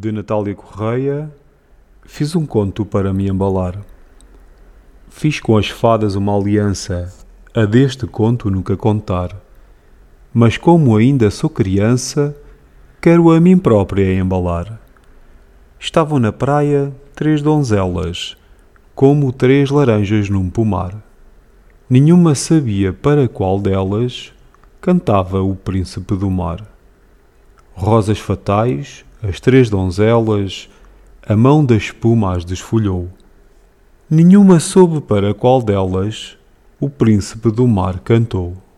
de Natália Correia. Fiz um conto para me embalar. Fiz com as fadas uma aliança, a deste conto nunca contar. Mas como ainda sou criança, quero a mim própria embalar. Estavam na praia 3 donzelas, como 3 laranjas num pomar. Nenhuma sabia para qual delas cantava o príncipe do mar. Rosas fatais, as 3 donzelas, a mão da espuma as desfolhou. Nenhuma soube para qual delas o príncipe do mar cantou.